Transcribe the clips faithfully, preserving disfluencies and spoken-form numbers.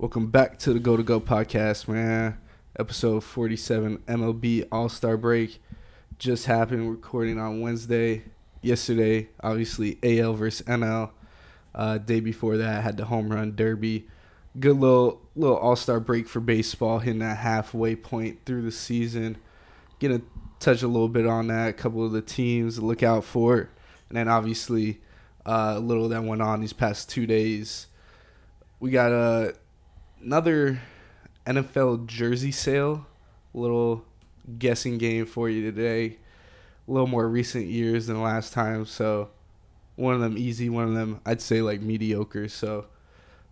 Welcome back to the Goal to Go podcast, man. Episode forty-seven, M L B All-Star Break. Just happened, recording on Wednesday. Yesterday, obviously, A L versus N L. Uh, day before that, I had the home run derby. Good little, little All-Star break for baseball, hitting that halfway point through the season. Gonna touch a little bit on that, a couple of the teams to look out for. And then, obviously, uh, a little that went on these past two days. We got a... Uh, Another N F L jersey sale, little guessing game for you today. A little more recent years than last time, so one of them easy, one of them I'd say like mediocre. So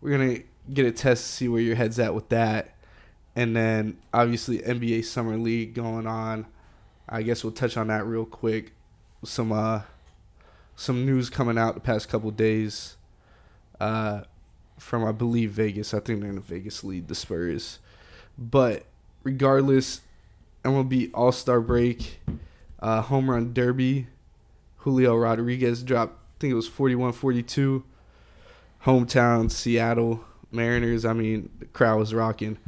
we're going to get a test to see where your head's at with that. And then obviously N B A Summer League going on. I guess we'll touch on that real quick. Some uh, some news coming out the past couple days. Uh From, I believe, Vegas. I think they're going to Vegas lead the Spurs. But regardless, M L B All-Star Break, uh, Home Run Derby. Julio Rodriguez dropped, I think it was forty-one forty-two. Hometown, Seattle, Mariners. I mean, the crowd was rocking.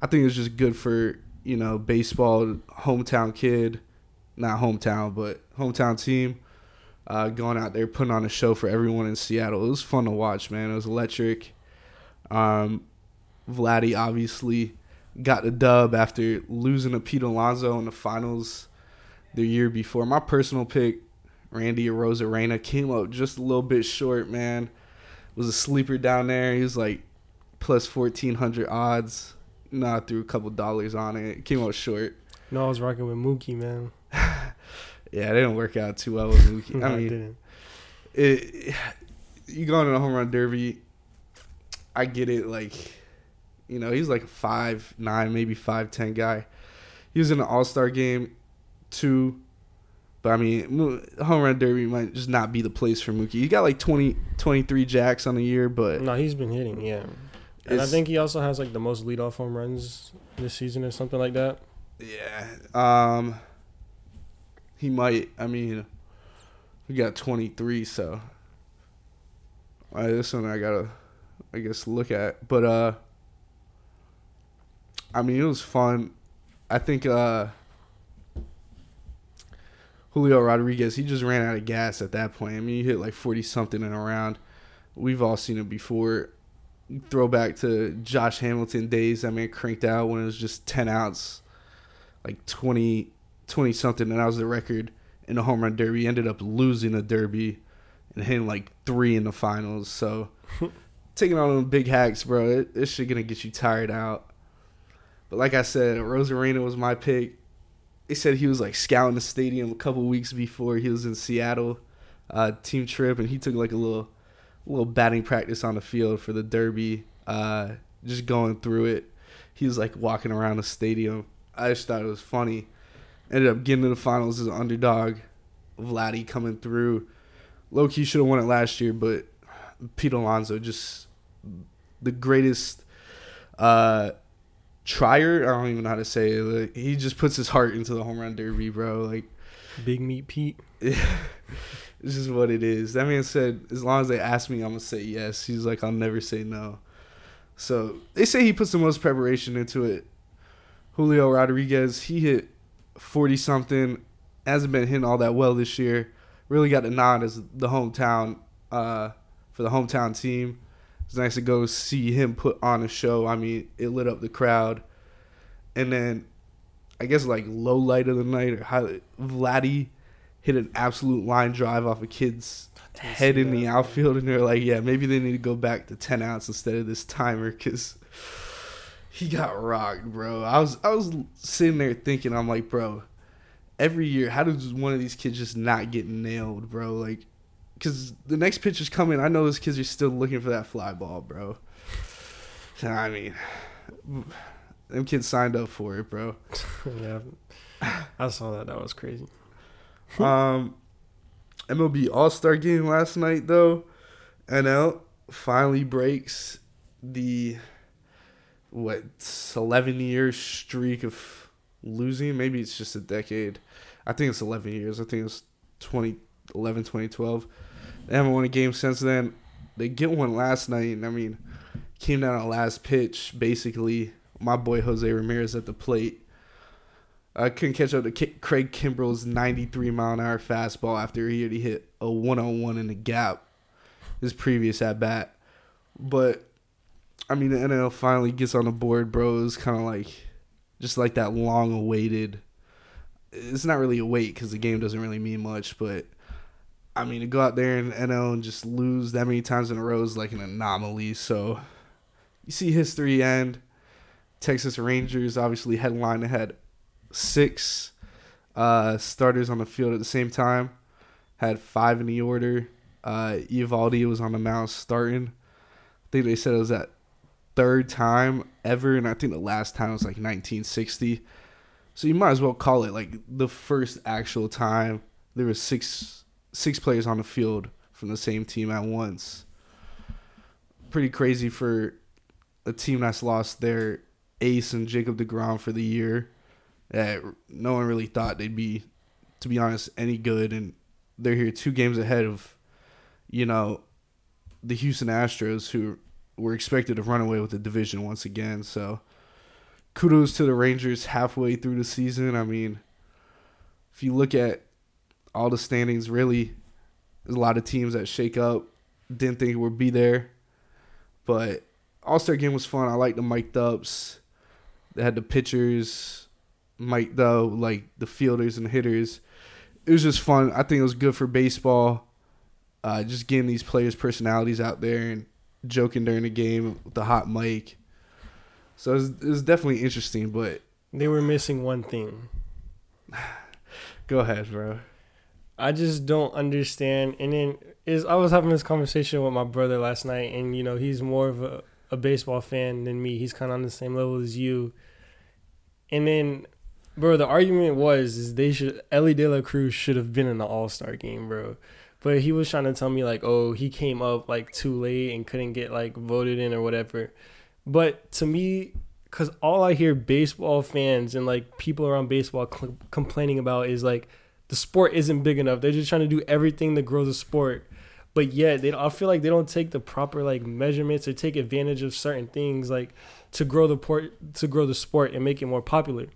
I think it was just good for, you know, baseball, hometown kid. Not hometown, but hometown team. Uh, going out there, putting on a show for everyone in Seattle. It was fun to watch, man. It was electric. Um, Vladdy obviously got the dub after losing to Pete Alonso in the finals the year before. My personal pick, Randy Arozarena, came up just a little bit short, man. Was a sleeper down there. He was like plus fourteen hundred odds. Nah, I threw a couple dollars on it. It came up short. No, I was rocking with Mookie, man. Yeah, they didn't work out too well with Mookie. I mean, didn't. It, you going to the home run derby, I get it. Like, you know, he's like a five nine, maybe five ten guy. He was in the All-Star game, too. But, I mean, home run derby might just not be the place for Mookie. He got like twenty, twenty-three jacks on the year, but... No, he's been hitting, yeah. And I think he also has like the most leadoff home runs this season or something like that. Yeah. Um... He might. I mean, we got twenty-three, so right, this one I gotta, I guess, look at. But uh, I mean, it was fun. I think uh, Julio Rodriguez, he just ran out of gas at that point. I mean, he hit like forty something in a round. We've all seen it before. Throwback to Josh Hamilton days. I mean, it cranked out when it was just ten outs, like twenty. twenty-something, and that was the record in the home run derby. He ended up losing the derby and hitting, like, three in the finals. So, taking on them big hacks, bro, this shit going to get you tired out. But like I said, Arozarena was my pick. They said he was, like, scouting the stadium a couple weeks before. He was in Seattle, uh, team trip, and he took, like, a little little batting practice on the field for the derby, uh, just going through it. He was, like, walking around the stadium. I just thought it was funny. Ended up getting to the finals as an underdog. Vladdy coming through. Low-key should have won it last year, but Pete Alonso, just the greatest uh, trier. I don't even know how to say it. Like, he just puts his heart into the home run derby, bro. Like Big Meat Pete. This is what it is. That man said, as long as they ask me, I'm going to say yes. He's like, I'll never say no. So they say he puts the most preparation into it. Julio Rodriguez, he hit forty-something, hasn't been hitting all that well this year. Really got the nod as the hometown, uh, for the hometown team. It's nice to go see him put on a show. I mean, it lit up the crowd. And then, I guess, like, low light of the night, or highlight, Vladdy hit an absolute line drive off a kid's head in the outfield, and they're like, yeah, maybe they need to go back to ten outs instead of this timer, because... He got rocked, bro. I was I was sitting there thinking, I'm like, bro, every year, how does one of these kids just not get nailed, bro? Like, because the next pitch is coming. I know those kids are still looking for that fly ball, bro. I mean, them kids signed up for it, bro. Yeah, I saw that. That was crazy. um, M L B All-Star game last night, though. N L finally breaks the... what, eleven-year streak of losing? Maybe it's just a decade. I think it's eleven years. I think it's twenty eleven, twenty twelve. They haven't won a game since then. They get one last night, and I mean, came down on last pitch, basically. My boy Jose Ramirez at the plate. I couldn't catch up to K- Craig Kimbrell's ninety-three mile an hour fastball after he already hit a one-on-one in the gap his previous at-bat. But, I mean, the N L finally gets on the board, bro. It's kind of like just like that long-awaited. It's not really a wait because the game doesn't really mean much. But, I mean, to go out there in the N L and just lose that many times in a row is like an anomaly. So, you see history end. Texas Rangers obviously headline ahead. Six uh, starters on the field at the same time. Had five in the order. Uh, Eovaldi was on the mound starting. I think they said it was that third time ever, and I think the last time was like nineteen sixty. So you might as well call it like the first actual time there were six six players on the field from the same team at once. Pretty crazy for a team that's lost their ace and Jacob DeGrom for the year. That no one really thought they'd be, to be honest, any good. And they're here two games ahead of, you know, the Houston Astros, who were expected to run away with the division once again. So kudos to the Rangers halfway through the season. I mean, if you look at all the standings, really, there's a lot of teams that shake up. Didn't think it would be there. But All-Star game was fun. I like the mic'd ups. They had the pitchers Mike, though, like the fielders and hitters. It was just fun. I think it was good for baseball. Uh, just getting these players' personalities out there and joking during the game with the hot mic. So it was, it was definitely interesting, but they were missing one thing. Go ahead, bro. I just don't understand. And then is I was having this conversation with my brother last night, and you know he's more of a, a baseball fan than me. He's kind of on the same level as you. And then, bro, the argument was is they should Elly De La Cruz should have been in the All-Star game, bro. But he was trying to tell me like, oh, he came up like too late and couldn't get like voted in or whatever. But to me, because all I hear baseball fans and like people around baseball cl- complaining about is like the sport isn't big enough. They're just trying to do everything to grow the sport. But yeah, they I feel like they don't take the proper like measurements or take advantage of certain things like to grow the port to grow the sport and make it more popular.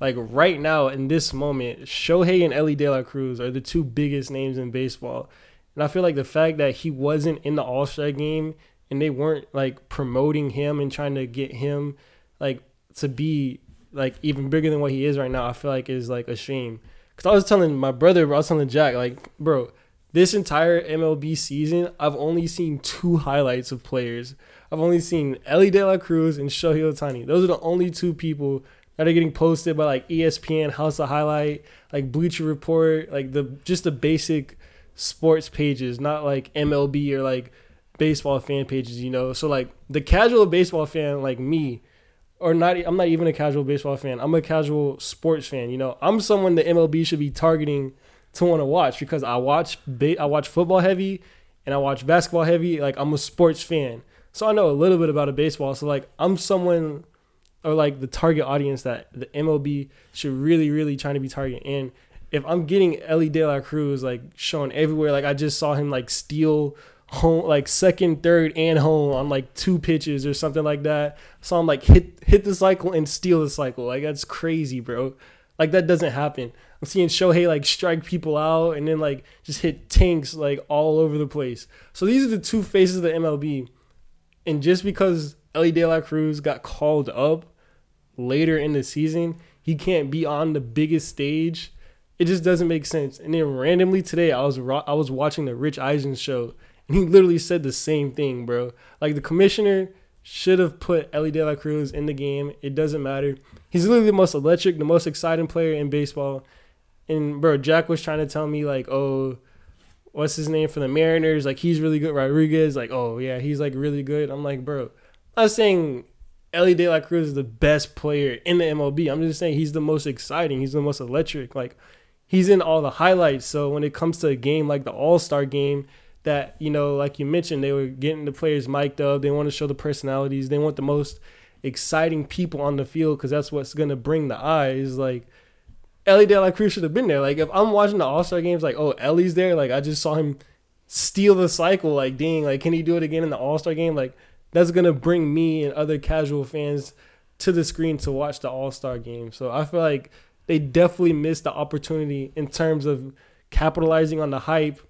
Like right now, in this moment, Shohei and Elly De La Cruz are the two biggest names in baseball. And I feel like the fact that he wasn't in the All-Star game and they weren't, like, promoting him and trying to get him, like, to be, like, even bigger than what he is right now, I feel like is, like, a shame. Because I was telling my brother, bro, I was telling Jack, like, bro, this entire M L B season, I've only seen two highlights of players. I've only seen Elly De La Cruz and Shohei Ohtani. Those are the only two people that are getting posted by like E S P N, House of Highlight, like Bleacher Report, like the just the basic sports pages, not like M L B or like baseball fan pages, you know. So like the casual baseball fan like me, or not, I'm not even a casual baseball fan. I'm a casual sports fan, you know. I'm someone the M L B should be targeting to want to watch because I watch I watch football heavy and I watch basketball heavy. Like I'm a sports fan, so I know a little bit about a baseball. So like I'm someone. Or like the target audience that the M L B should really, really try to be targeting. And if I'm getting Elly De La Cruz like shown everywhere, like I just saw him like steal home, like second, third, and home on like two pitches or something like that. So I'm like hit hit the cycle and steal the cycle. Like that's crazy, bro. Like that doesn't happen. I'm seeing Shohei like strike people out and then like just hit tanks like all over the place. So these are the two faces of the M L B, and just because Elly De La Cruz got called up later in the season, he can't be on the biggest stage. It just doesn't make sense. And then randomly today, I was ro- I was watching the Rich Eisen show, and he literally said the same thing, bro. Like the commissioner should have put Elly De La Cruz in the game. It doesn't matter. He's literally the most electric, the most exciting player in baseball. And bro, Jack was trying to tell me like, oh, what's his name for the Mariners? Like he's really good. Rodriguez, like, oh yeah, he's like really good. I'm like, bro. I'm not saying Elly De La Cruz is the best player in the M L B. I'm just saying he's the most exciting. He's the most electric. Like, he's in all the highlights. So when it comes to a game like the All-Star game that, you know, like you mentioned, they were getting the players mic'd up. They want to show the personalities. They want the most exciting people on the field because that's what's going to bring the eyes. Like, Elly De La Cruz should have been there. Like, if I'm watching the All-Star games, like, oh, Elly's there. Like, I just saw him steal the cycle. Like, dang, like, can he do it again in the All-Star game? Like, that's going to bring me and other casual fans to the screen to watch the All-Star game. So I feel like they definitely missed the opportunity in terms of capitalizing on the hype.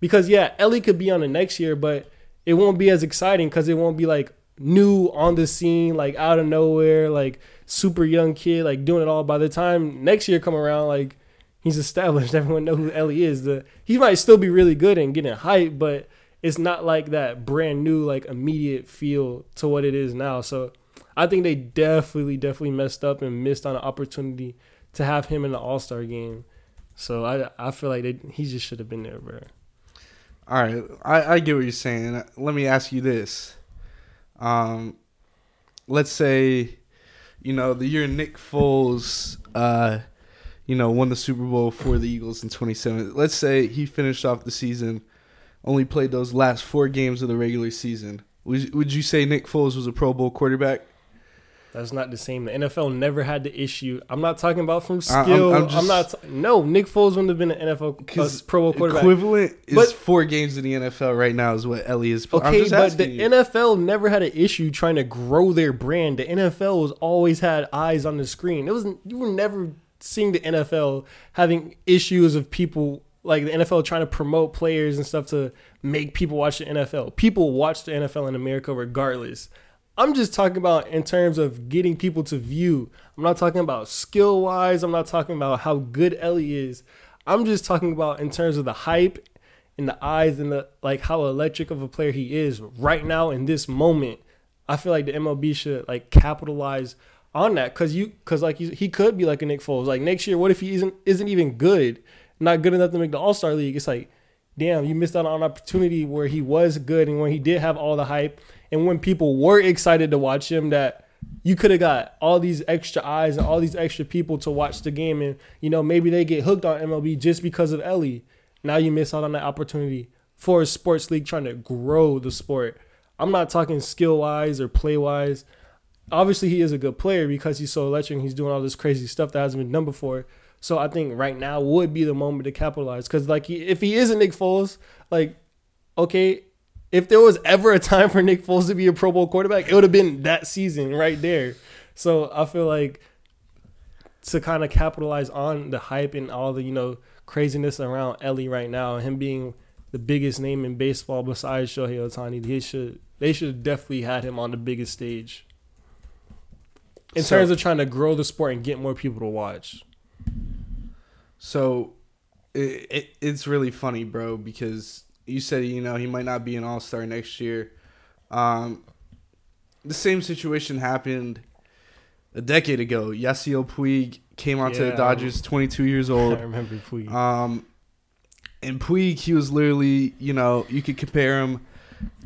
Because, yeah, Elly could be on the next year, but it won't be as exciting because it won't be, like, new on the scene, like, out of nowhere, like, super young kid, like, doing it all. By the time next year come around, like, he's established. Everyone knows who Elly is. The, he might still be really good and getting hype, but it's not like that brand new, like, immediate feel to what it is now. So I think they definitely, definitely messed up and missed on an opportunity to have him in the All-Star game. So I, I feel like they, he just should have been there, bro. All right, I, I get what you're saying. Let me ask you this. Um, let's say, you know, the year Nick Foles, uh, you know, won the Super Bowl for the Eagles in twenty-seven. Let's say he finished off the season, only played those last four games of the regular season. Would, would you say Nick Foles was a Pro Bowl quarterback? That's not the same. The N F L never had the issue. I'm not talking about from skill. I'm, I'm, just, I'm not. T- no, Nick Foles wouldn't have been an N F L uh, Pro Bowl quarterback. Equivalent is but, four games in the N F L right now is what Elly is. Okay, I'm just but the you. N F L never had an issue trying to grow their brand. The N F L was always had eyes on the screen. It was you were never seeing the N F L having issues of people like the N F L trying to promote players and stuff to make people watch the N F L. People watch the N F L in America regardless. I'm just talking about in terms of getting people to view. I'm not talking about skill-wise. I'm not talking about how good Elly is. I'm just talking about in terms of the hype and the eyes and the like how electric of a player he is right now in this moment. I feel like the M L B should like capitalize on that because you because like he could be like a Nick Foles. Like next year, what if he isn't isn't even good? Not good enough to make the All-Star League. It's like, damn, you missed out on an opportunity where he was good and when he did have all the hype. And when people were excited to watch him, that you could have got all these extra eyes and all these extra people to watch the game. And, you know, maybe they get hooked on M L B just because of Elly. Now you miss out on that opportunity for a sports league trying to grow the sport. I'm not talking skill-wise or play-wise. Obviously, he is a good player because he's so electric and he's doing all this crazy stuff that hasn't been done before. So I think right now would be the moment to capitalize. Because, like, if he is a Nick Foles, like, okay, if there was ever a time for Nick Foles to be a Pro Bowl quarterback, it would have been that season right there. So I feel like to kind of capitalize on the hype and all the, you know, craziness around Elly right now, him being the biggest name in baseball besides Shohei Ohtani, they should they should have definitely had him on the biggest stage in so, terms of trying to grow the sport and get more people to watch. So it, it it's really funny, bro, because you said, you know, he might not be an All-Star next year. Um, the same situation happened a decade ago. Yasiel Puig came out yeah, to the Dodgers, twenty-two years old. I remember Puig. Um, and Puig, he was literally, you know, you could compare him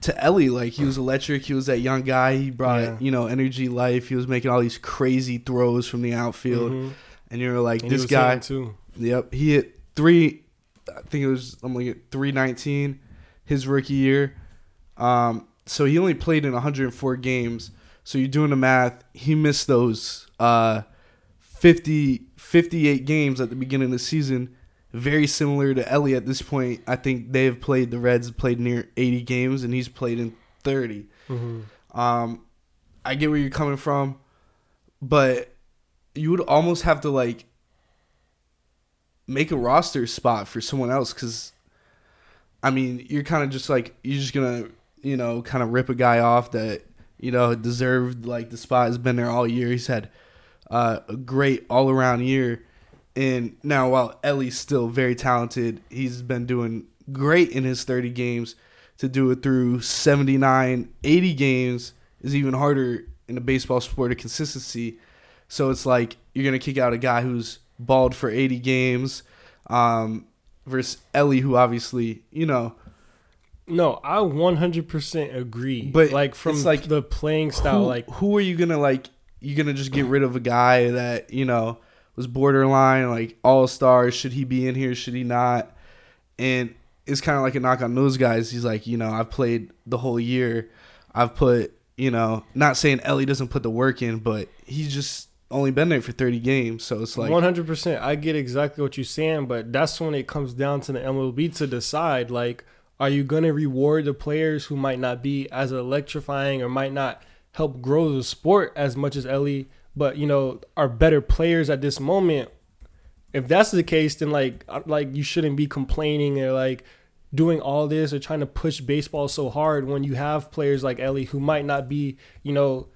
to Elly. Like, he was electric. He was that young guy. He brought, yeah. you know, energy, life. He was making all these crazy throws from the outfield. Mm-hmm. And you were like, and this guy. Too. Yep. He hit three. I think it was I'm looking at three nineteen his rookie year. Um, so he only played in one hundred four games. So you're doing the math. He missed those uh, fifty, fifty-eight games at the beginning of the season. Very similar to Elly at this point. I think they have played, the Reds played near eighty games, and he's played in thirty. Mm-hmm. Um, I get where you're coming from, but you would almost have to, like, make a roster spot for someone else because, I mean, you're kind of just like, you're just going to, you know, kind of rip a guy off that, you know, deserved, like, the spot has been there all year. He's had uh, a great all-around year. And now, while Elly's still very talented, he's been doing great in his thirty games. To do it through seventy-nine, eighty games is even harder in the baseball sport of consistency. So it's like you're going to kick out a guy who's balled for eighty games um, versus Elly, who obviously, you know. No, I one hundred percent agree. But like from like, the playing style, who, like who are you gonna like? You're gonna just get rid of a guy that you know was borderline like all stars. Should he be in here? Should he not? And it's kind of like a knock on those guys. He's like, you know, I've played the whole year. I've put, you know, not saying Elly doesn't put the work in, but he's just only been there for thirty games, so it's like one hundred percent. I get exactly what you're saying, but that's when it comes down to the M L B to decide, like, Are you going to reward the players who might not be as electrifying or might not help grow the sport as much as Elly, but, you know, are better players at this moment? If that's the case, then, like, like you shouldn't be complaining or, like, doing all this or trying to push baseball so hard when you have players like Elly who might not be, you know,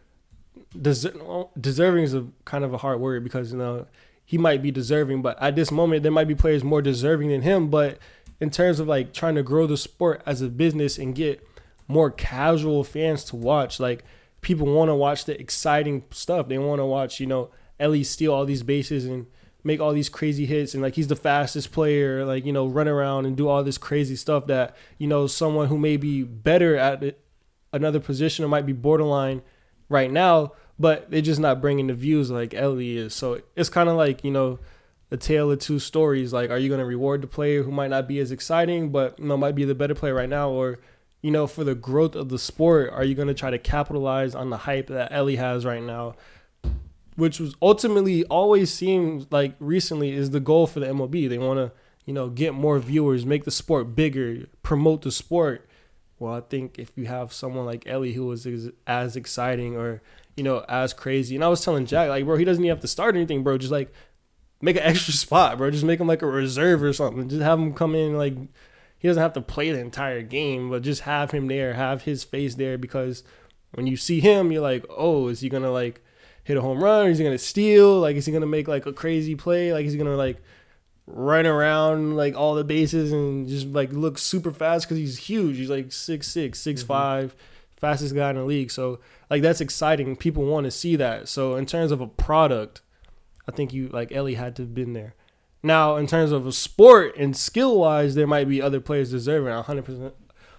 deser- deserving is a kind of a hard word because, you know, he might be deserving. But at this moment, there might be players more deserving than him. But in terms of, like, trying to grow the sport as a business and get more casual fans to watch, like, people want to watch the exciting stuff. They want to watch, you know, Elly steal all these bases and make all these crazy hits, and like he's the fastest player, like, you know, run around and do all this crazy stuff that, you know, someone who may be better at it, another position, or might be borderline right now, but they're just not bringing the views like Elly is. So it's kind of like, you know, a tale of two stories. Like, are you going to reward the player who might not be as exciting, but, you know, might be the better player right now? Or, you know, for the growth of the sport, are you going to try to capitalize on the hype that Elly has right now? Which was ultimately always seems like recently is the goal for the M L B. They want to, you know, get more viewers, make the sport bigger, promote the sport. Well, I think if you have someone like Elly who is as exciting or, you know, as crazy. And I was telling Jack, like, bro, he doesn't even have to start anything, bro. Just, like, make an extra spot, bro. Just make him like a reserve or something. Just have him come in, like, he doesn't have to play the entire game, but just have him there, have his face there. Because when you see him, you're like, oh, is he going to, like, hit a home run? Is he gonna steal? Like, is he gonna make like a crazy play? Like, is he gonna like run around like all the bases and just like look super fast? Because he's huge. He's like six six, six mm-hmm. five, fastest guy in the league. So like that's exciting. People want to see that. So in terms of a product, I think you like Elly had to have been there. Now in terms of a sport and skill wise, there might be other players deserving. I one hundred percent, one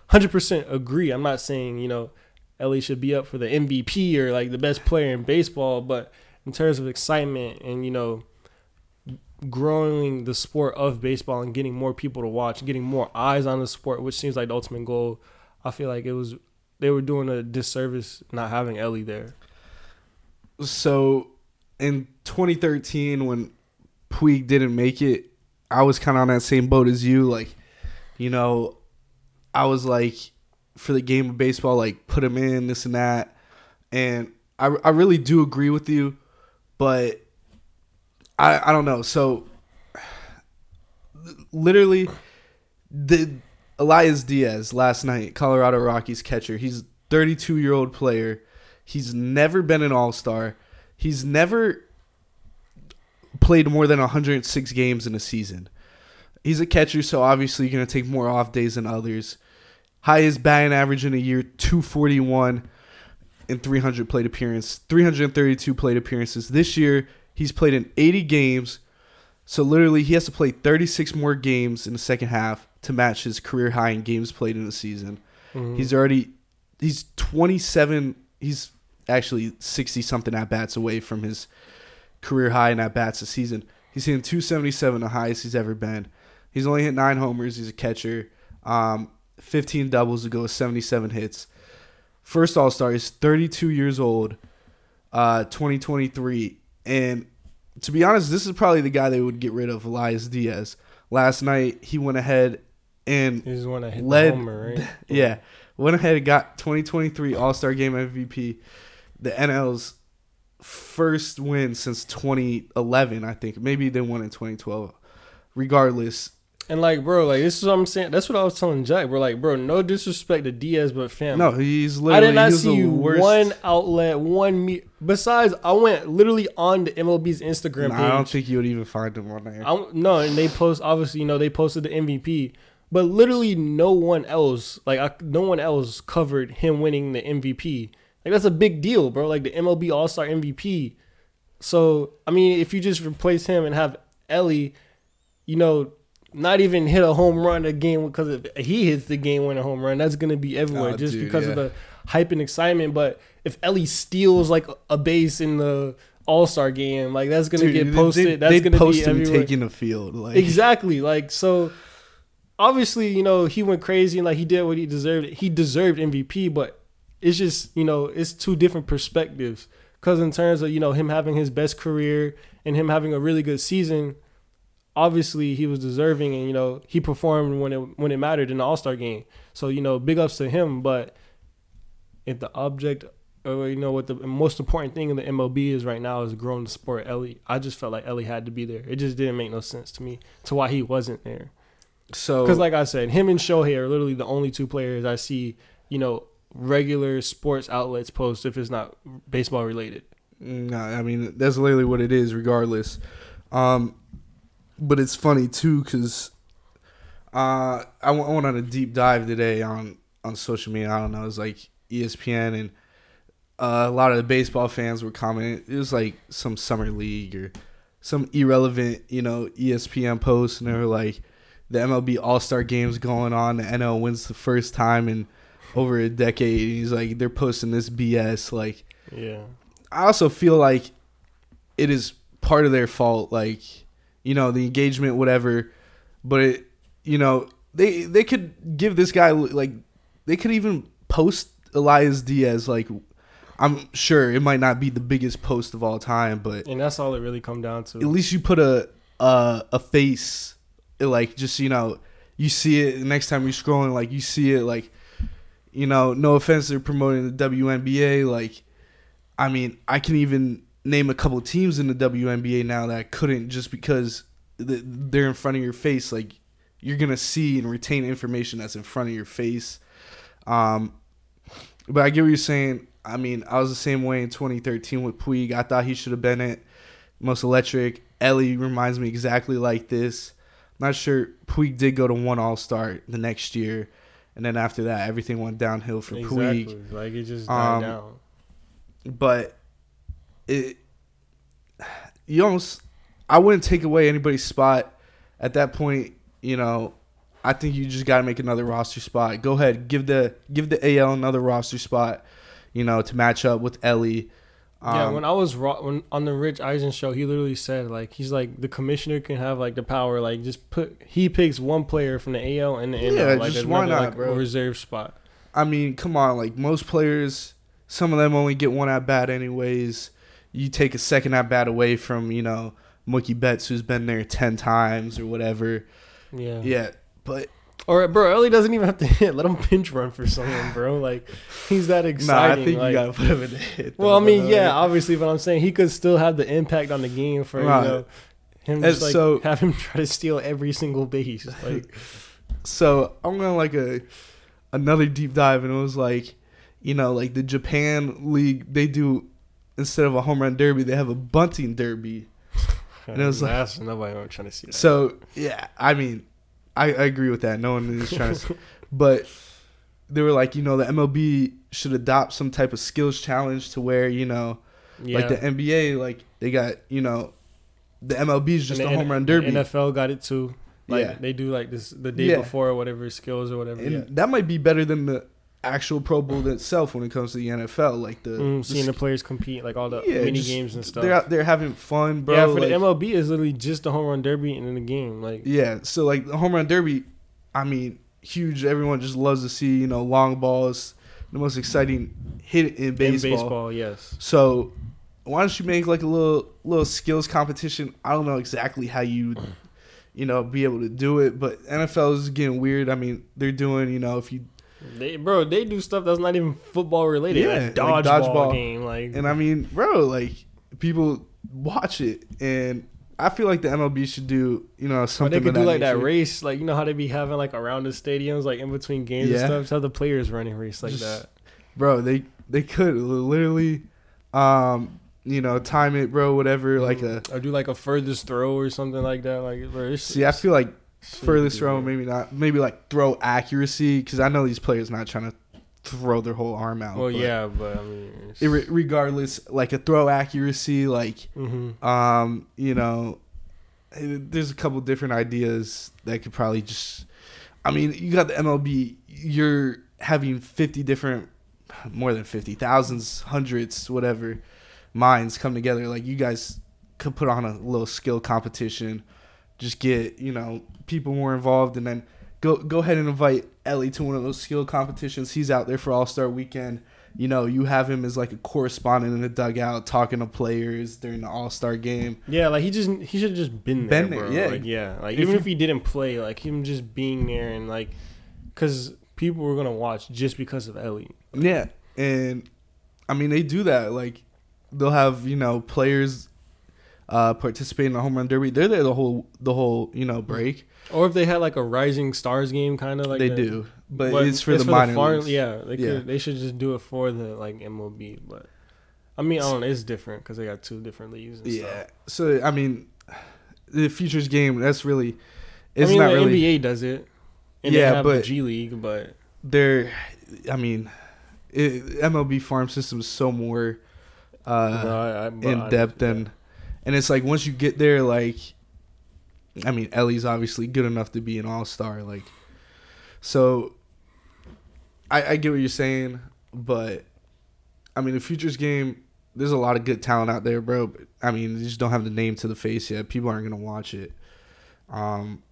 hundred percent agree. I'm not saying, you know, Elly should be up for the M V P or like the best player in baseball, but in terms of excitement and, you know, growing the sport of baseball and getting more people to watch, getting more eyes on the sport, which seems like the ultimate goal, I feel like it was they were doing a disservice not having Elly there. So in twenty thirteen, when Puig didn't make it, I was kind of on that same boat as you. Like, you know, I was like, for the game of baseball, like, put him in, this and that. And I, I really do agree with you, but I, I don't know. So, literally, the Elias Diaz last night, Colorado Rockies catcher, he's a thirty-two-year-old player. He's never been an all-star. He's never played more than one hundred six games in a season. He's a catcher, so obviously you're going to take more off days than others. Highest batting average in a year, two forty-one in three hundred plate appearances, three hundred thirty-two plate appearances. This year, he's played in eighty games. So literally, he has to play thirty-six more games in the second half to match his career high in games played in the season. Mm-hmm. He's already, he's twenty-seven, he's actually sixty-something at-bats away from his career high in at-bats a season. He's hitting two seventy-seven, the highest he's ever been. He's only hit nine homers. He's a catcher. Um... fifteen doubles to go with seventy-seven hits. First All-Star is thirty-two years old, uh, twenty twenty-three. And to be honest, this is probably the guy they would get rid of, Elias Diaz. Last night, he went ahead and he hit led. The homer, right? Yeah. Went ahead and got twenty twenty-three All-Star Game M V P. The N L's first win since twenty eleven, I think. Maybe they won in twenty twelve. Regardless. And, like, bro, like, this is what I'm saying. That's what I was telling Jack. We're like, bro, no disrespect to Diaz, but fam. No, he's literally I did not see you one outlet, one meet. Besides, I went literally on the M L B's Instagram nah, page. I don't think you would even find him on there. I, no, and they post, obviously, you know, they posted the M V P. But literally no one else, like, I, no one else covered him winning the M V P. Like, that's a big deal, bro. Like, the M L B All-Star M V P. So, I mean, if you just replace him and have Elly, you know, not even hit a home run a game, because if he hits the game winning home run, that's going to be everywhere oh, just dude, because yeah. of the hype and excitement. But if Elly steals like a base in the All-Star game, like that's going to get posted. They, that's going to be everywhere. Taking the field. Like. Exactly. Like, so obviously, you know, he went crazy and like he did what he deserved. He deserved M V P, but it's just, you know, it's two different perspectives, because in terms of, you know, him having his best career and him having a really good season, obviously he was deserving, and, you know, he performed when it when it mattered in the All-Star game. So, you know, big ups to him. But if the object, or, you know, what the most important thing in the M L B is right now is growing the sport, Elly, I just felt like Elly had to be there. It just didn't make no sense to me to why he wasn't there. So, because like I said, him and Shohei are literally the only two players I see, you know, regular sports outlets post if it's not baseball related. No, nah, I mean, that's literally what it is regardless. Um, but it's funny, too, because uh, I, w- I went on a deep dive today on, on social media. I don't know. It was like E S P N, and uh, a lot of the baseball fans were commenting. It was like some summer league or some irrelevant, you know, E S P N post, and they were like, the M L B All-Star game's going on. The N L wins the first time in over a decade. And he's like, they're posting this B S. Like, yeah. I also feel like it is part of their fault. Like, you know, the engagement, whatever. But, it, you know, they they could give this guy, like, they could even post Elias Diaz. Like, I'm sure it might not be the biggest post of all time, but. And that's all it really come down to. At least you put a a, a face. Like, just, you know, you see it the next time you're scrolling, like, you see it, like, you know, no offense, they're promoting the W N B A. Like, I mean, I can even name a couple teams in the W N B A now that I couldn't, just because they're in front of your face. Like, you're going to see and retain information that's in front of your face. Um, but I get what you're saying. I mean, I was the same way in twenty thirteen with Puig. I thought he should have been it. Most electric. Elly reminds me exactly like this. Not sure. Puig did go to one All-Star the next year, and then after that, everything went downhill for exactly. Puig. Like, it just died um, down. But it, you almost, I wouldn't take away anybody's spot at that point. You know, I think you just got to make another roster spot. Go ahead, give the give the A L another roster spot. You know, to match up with Elly. Yeah, when I was raw, when, on the Rich Eisen show, he literally said, like, he's like, the commissioner can have, like, the power, like, just put, he picks one player from the A L and the N L. Yeah, like, just why not, like, bro? Reserve spot. I mean, come on, like, most players, some of them only get one at-bat anyways. You take a second at-bat away from, you know, Mookie Betts, who's been there ten times or whatever. Yeah. Yeah, but. All right, bro, Elly doesn't even have to hit. Let him pinch run for someone, bro. Like, he's that exciting. Nah, I think like, you got to put him in the hit. Well, I mean, yeah, like, obviously, but I'm saying he could still have the impact on the game for, right. You know, him just, like, so, have him try to steal every single base. Like, so I'm going to, like, a another deep dive, and it was, like, you know, like, the Japan League, they do, instead of a home run derby, they have a bunting derby. And it was, like. Nobody was trying to see that. So, yeah, I mean. I, I agree with that. No one is trying to. But they were like, you know, the M L B should adopt some type of skills challenge to where, you know, yeah. Like the N B A, like they got, you know, the M L B is just a home N- run derby. The N F L got it too. Like yeah. They do like this the day yeah. before or whatever, skills or whatever. And yeah. That might be better than the actual Pro Bowl itself when it comes to the N F L. Like the mm, seeing the, the players compete, like all the yeah, mini just, games and stuff. They're out there having fun, bro. Yeah, for like, the M L B, it's literally just the home run derby and then the game. Like yeah, so like the home run derby, I mean, huge. Everyone just loves to see, you know, long balls, the most exciting hit in baseball. In baseball, yes. So why don't you make like a little little skills competition? I don't know exactly how you. You know, be able to do it, but N F L is getting weird. I mean, they're doing, you know, if you. They, bro, they do stuff that's not even football related. Yeah, like dodgeball, like dodgeball game, like, and I mean, bro, like people watch it, and I feel like the M L B should do, you know, something. Or they could do that like nature. That race, like you know how they be having like around the stadiums, like in between games yeah. and stuff. So the players running race like Just, that, bro. They they could literally, um, you know, time it, bro. Whatever, mm-hmm. like a or do like a furthest throw or something like that. Like, bro, it's, see, it's, I feel like. Furthest throw, maybe not. Maybe like throw accuracy, because I know these players not trying to throw their whole arm out. Well, but yeah, but I mean, it, regardless, like a throw accuracy, like mm-hmm. um, you know, there's a couple different ideas that could probably just. I mean, you got the M L B. You're having fifty different, more than fifty, thousands, hundreds, whatever, minds come together. Like you guys could put on a little skill competition. Just get, you know, people more involved, and then go go ahead and invite Elly to one of those skill competitions. He's out there for All-Star Weekend. you know, you have him as like a correspondent in the dugout talking to players during the All-Star game. Yeah, like he just he should have just been there, been there bro. Yeah, like, yeah. Like if even if he didn't play, like him just being there and like, because people were gonna watch just because of Elly. Yeah, and I mean they do that. Like they'll have you know players uh, participate in the home run derby. They're there the whole the whole you know break. Or if they had like a Rising Stars game, kind of like they the, do. But, but it's for it's the for minor the far, leagues. Yeah, they could, yeah, they should just do it for the like M L B. But I mean, I don't know. It's different because they got two different leagues. And yeah. Stuff. So I mean, the futures game. That's really. It's I mean, not the really, N B A does it. And yeah, they have but the G League, but they're. I mean, it, M L B farm system is so more uh, no, I, I, in I, depth I, yeah. and and it's like once you get there, like, I mean, Elly's obviously good enough to be an all star, like, so. I, I get what you're saying, but, I mean, the futures game, there's a lot of good talent out there, bro. But, I mean, they just don't have the name to the face yet. People aren't going to watch it. Um,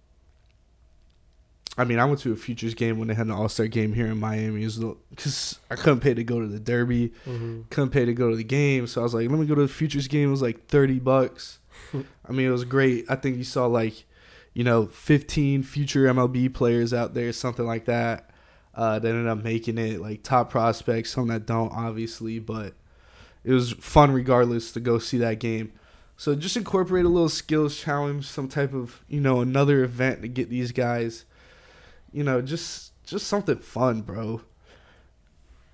I mean, I went to a futures game when they had an all-star game here in Miami because I couldn't pay to go to the derby, mm-hmm. couldn't pay to go to the game. So I was like, let me go to the futures game. It was like thirty bucks. I mean, it was great. I think you saw like, you know, fifteen future M L B players out there, something like that. Uh, that ended up making it, like top prospects, some that don't, obviously, but it was fun regardless to go see that game. So just incorporate a little skills challenge, some type of, you know, another event to get these guys, you know, just just something fun, bro.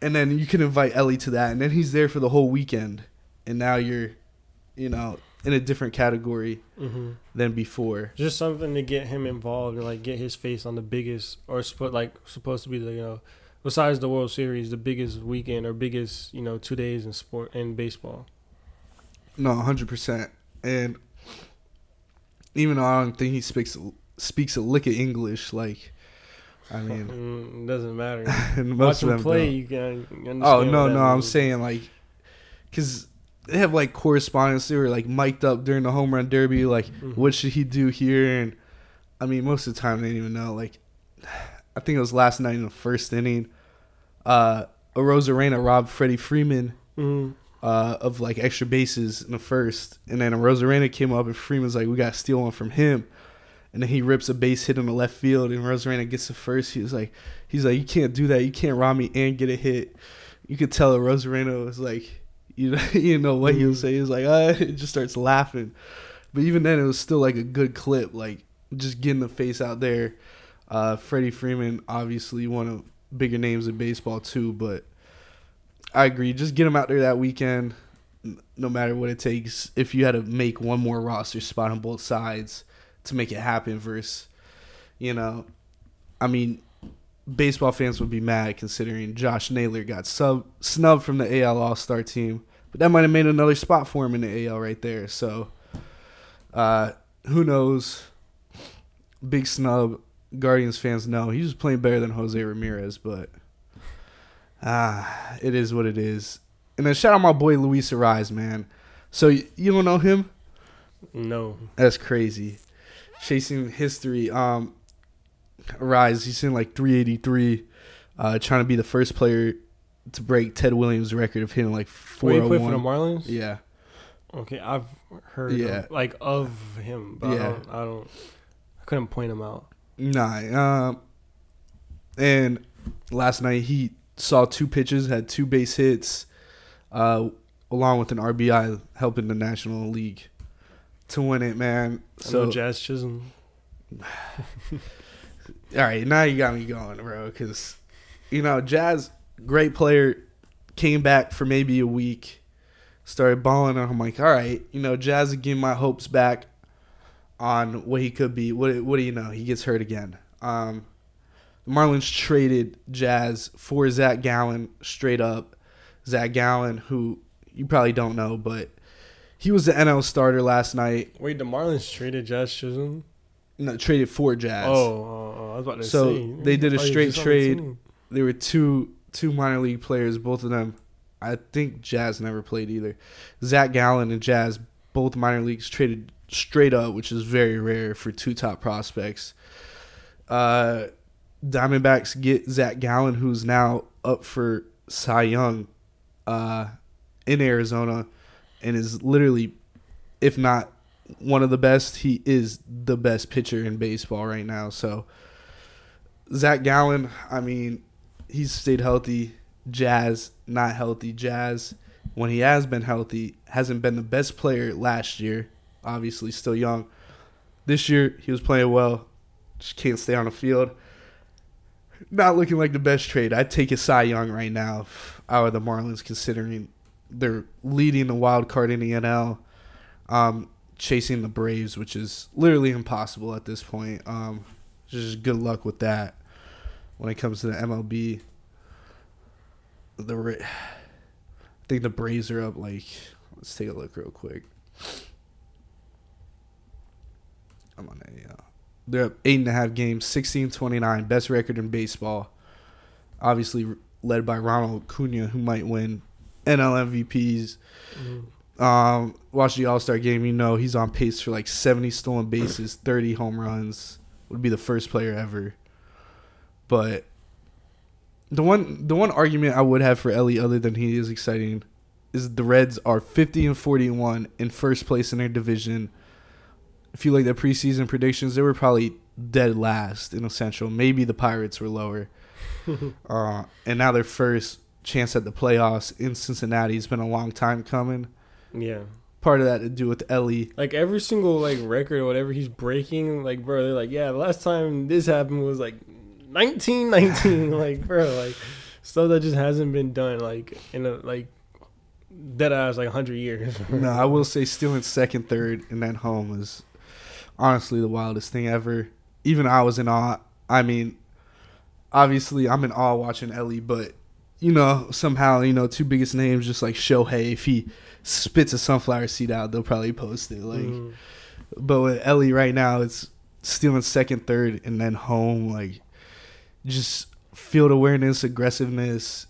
And then you can invite Elly to that, and then he's there for the whole weekend, and now you're, you know, in a different category mm-hmm. than before. Just something to get him involved and like get his face on the biggest or sp- like supposed to be the, you know, besides the World Series, the biggest weekend or biggest, you know, two days in sport in baseball. No, one hundred percent. And even though I don't think he speaks speaks a lick of English, like, I mean, it doesn't matter. Most Watch of him them play, don't. You can understand. Oh, no, no, I'm means. saying like cuz they have, like, correspondence. They were, like, mic'd up during the home run derby. Like, mm-hmm. what should he do here? And, I mean, most of the time they didn't even know. Like, I think it was last night in the first inning, uh, Arozarena robbed Freddie Freeman mm-hmm. uh, of, like, extra bases in the first. And then Arozarena came up, and Freeman's like, we got to steal one from him. And then he rips a base hit in the left field, and Arozarena gets the first. He was like, he's like, you can't do that. You can't rob me and get a hit. You could tell Arozarena was, like, You know, you know what he'll say. He's like, uh, it just starts laughing. But even then, it was still like a good clip, like just getting the face out there. Uh, Freddie Freeman, obviously one of the bigger names in baseball too. But I agree, just get him out there that weekend, no matter what it takes. If you had to make one more roster spot on both sides to make it happen, versus, you know, I mean, baseball fans would be mad considering Josh Naylor got sub snubbed from the A L All-Star team, but that might have made another spot for him in the A L right there. So, uh, who knows? Big snub. Guardians fans know he was playing better than Jose Ramirez, but ah, uh, it is what it is. And then shout out my boy Luis Ariz, man. So you, you don't know him? No, that's crazy. Chasing history. Um. Rise, he's in like three eighty-three, uh, trying to be the first player to break Ted Williams' record of hitting like four oh one. Wait, he played for the Marlins? Yeah. Okay, I've heard yeah. of, like of him, but yeah. I, don't, I don't. I couldn't point him out. Nah. Um, and last night he saw two pitches, had two base hits, uh, along with an R B I, helping the National League to win it. Man, so I know Jazz Chisholm. All right, now you got me going, bro, because, you know, Jazz, great player, came back for maybe a week, started balling, and I'm like, all right, you know, Jazz again, my hopes back on what he could be. What What do you know? He gets hurt again. Um, the Marlins traded Jazz for Zac Gallen, straight up. Zac Gallen, who you probably don't know, but he was the N L starter last night. Wait, the Marlins traded Jazz Chisholm? No, traded for Jazz. Oh, oh, oh, I was about to so say. So they did a straight trade. There were two two minor league players, both of them. I think Jazz never played either. Zac Gallen and Jazz, both minor leagues, traded straight up, which is very rare for two top prospects. Uh, Diamondbacks get Zac Gallen, who's now up for Cy Young uh, in Arizona and is literally, if not one of the best, he is the best pitcher in baseball right now. So Zac Gallen, I mean, he's stayed healthy. Jazz, not healthy. Jazz, when he has been healthy, hasn't been the best player last year. Obviously, still young. This year, he was playing well. Just can't stay on the field. Not looking like the best trade. I'd take a Cy Young right now if I were the Marlins, considering they're leading the wild card in the N L, um, chasing the Braves, which is literally impossible at this point. Um, just good luck with that when it comes to the M L B. The I think the Braves are up like, let's take a look real quick. I'm on a, uh, they're up eight and a half games, sixteen twenty-nine, best record in baseball. Obviously led by Ronald Acuna, who might win N L M V Ps. Mm-hmm. Um, watch the All-Star game, you know he's on pace for like seventy stolen bases, thirty home runs. Would be the first player ever. But The one the one argument I would have for Elly, other than he is exciting, is the Reds are fifty and forty-one in first place in their division. If you like the preseason predictions, they were probably dead last in the Central. Maybe the Pirates were lower. uh, and now their first chance at the playoffs in Cincinnati has been a long time coming. Yeah. Part of that to do with Elly. Like, every single, like, record or whatever he's breaking, like, bro, they're like, yeah, the last time this happened was, like, nineteen nineteen, like, bro, like, stuff that just hasn't been done, like, in a, like, dead ass, like, one hundred years. No, I will say stealing second, third, and then home is honestly the wildest thing ever. Even I was in awe. I mean, obviously, I'm in awe watching Elly, but, you know, somehow, you know, two biggest names, just like Shohei, if he spits a sunflower seed out, they'll probably post it, like, mm. But with Elly right now, it's stealing second, third, and then home, like, just field awareness, aggressiveness.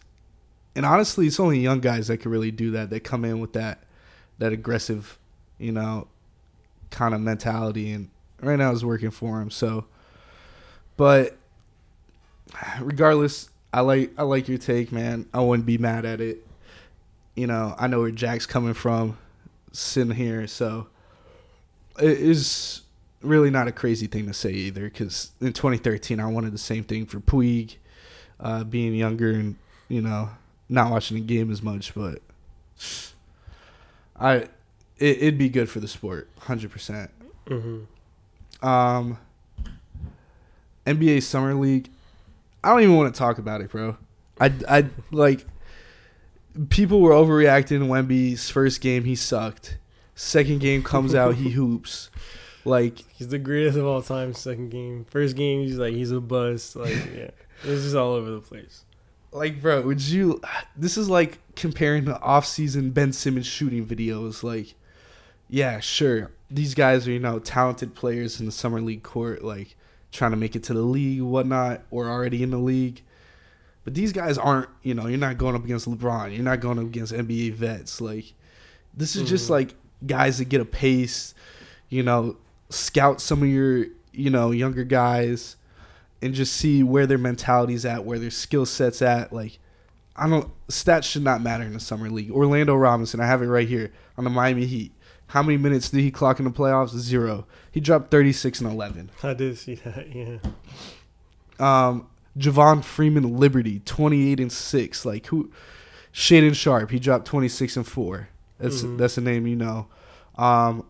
And honestly, it's only young guys that can really do that, that come in with that that aggressive, you know, kind of mentality. And right now it's working for him. So, but regardless, I like I like your take, man. I wouldn't be mad at it. You know, I know where Jack's coming from sitting here. So it is really not a crazy thing to say either, because in twenty thirteen I wanted the same thing for Puig, uh, being younger and, you know, not watching the game as much. But I, it, it'd be good for the sport, one hundred percent. Mm-hmm. Um, N B A Summer League, I don't even want to talk about it, bro. I, I like, people were overreacting. Wemby's first game, he sucked. Second game comes out, he hoops. Like, he's the greatest of all time. Second game, first game, he's like, he's a bust. Like, yeah, this is all over the place. Like, bro, would you? This is like comparing the off-season Ben Simmons shooting videos. Like, yeah, sure, these guys are, you know, talented players in the summer league court, like trying to make it to the league, whatnot, or already in the league. But these guys aren't. You know, you're not going up against LeBron. You're not going up against N B A vets. Like, this is mm. just like guys that get a pace. You know, scout some of your, you know, younger guys and just see where their mentality's at, where their skill set's at. Like, I don't stats should not matter in the summer league. Orlando Robinson, I have it right here on the Miami Heat. How many minutes did he clock in the playoffs? Zero. He dropped thirty-six and eleven. I did see that, yeah. Um, Javon Freeman, Liberty, twenty-eight and six. Like, who? Shaden Sharp, he dropped twenty-six and four. That's mm-hmm. that's a name you know. Um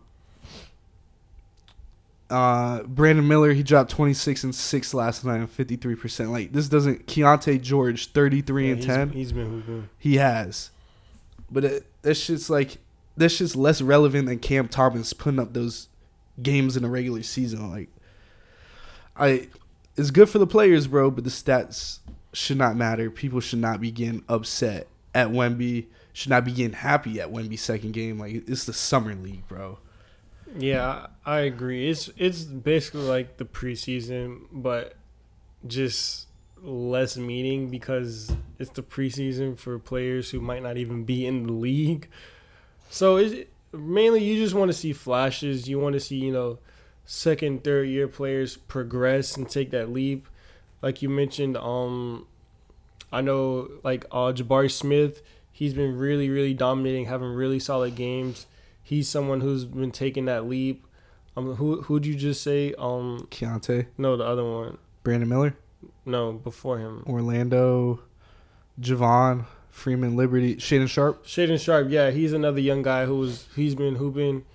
Uh, Brandon Miller, he dropped twenty-six and six last night and fifty-three percent. Like, this doesn't. Keontae George, thirty-three yeah, and he's, ten. He's been hooping. He has. But it, this shit's like, this shit's less relevant than Cam Thomas putting up those games in the regular season. Like, I, it's good for the players, bro, but the stats should not matter. People should not be getting upset at Wemby. Should not be getting happy at Wemby's second game. Like, it's the summer league, bro. Yeah, I agree. It's it's basically like the preseason, but just less meaning because it's the preseason for players who might not even be in the league. So it's, mainly you just want to see flashes. You want to see, you know, second, third-year players progress and take that leap. Like you mentioned, um, I know, like, uh, Jabari Smith, He's been really, really dominating, having really solid games. He's someone who's been taking that leap. Um, who who'd you just say? Um, Keontae. No, the other one. Brandon Miller. No, before him. Orlando, Javon, Freeman, Liberty, Shaedon Sharpe. Shaedon Sharpe, yeah, he's another young guy who's he's been hooping.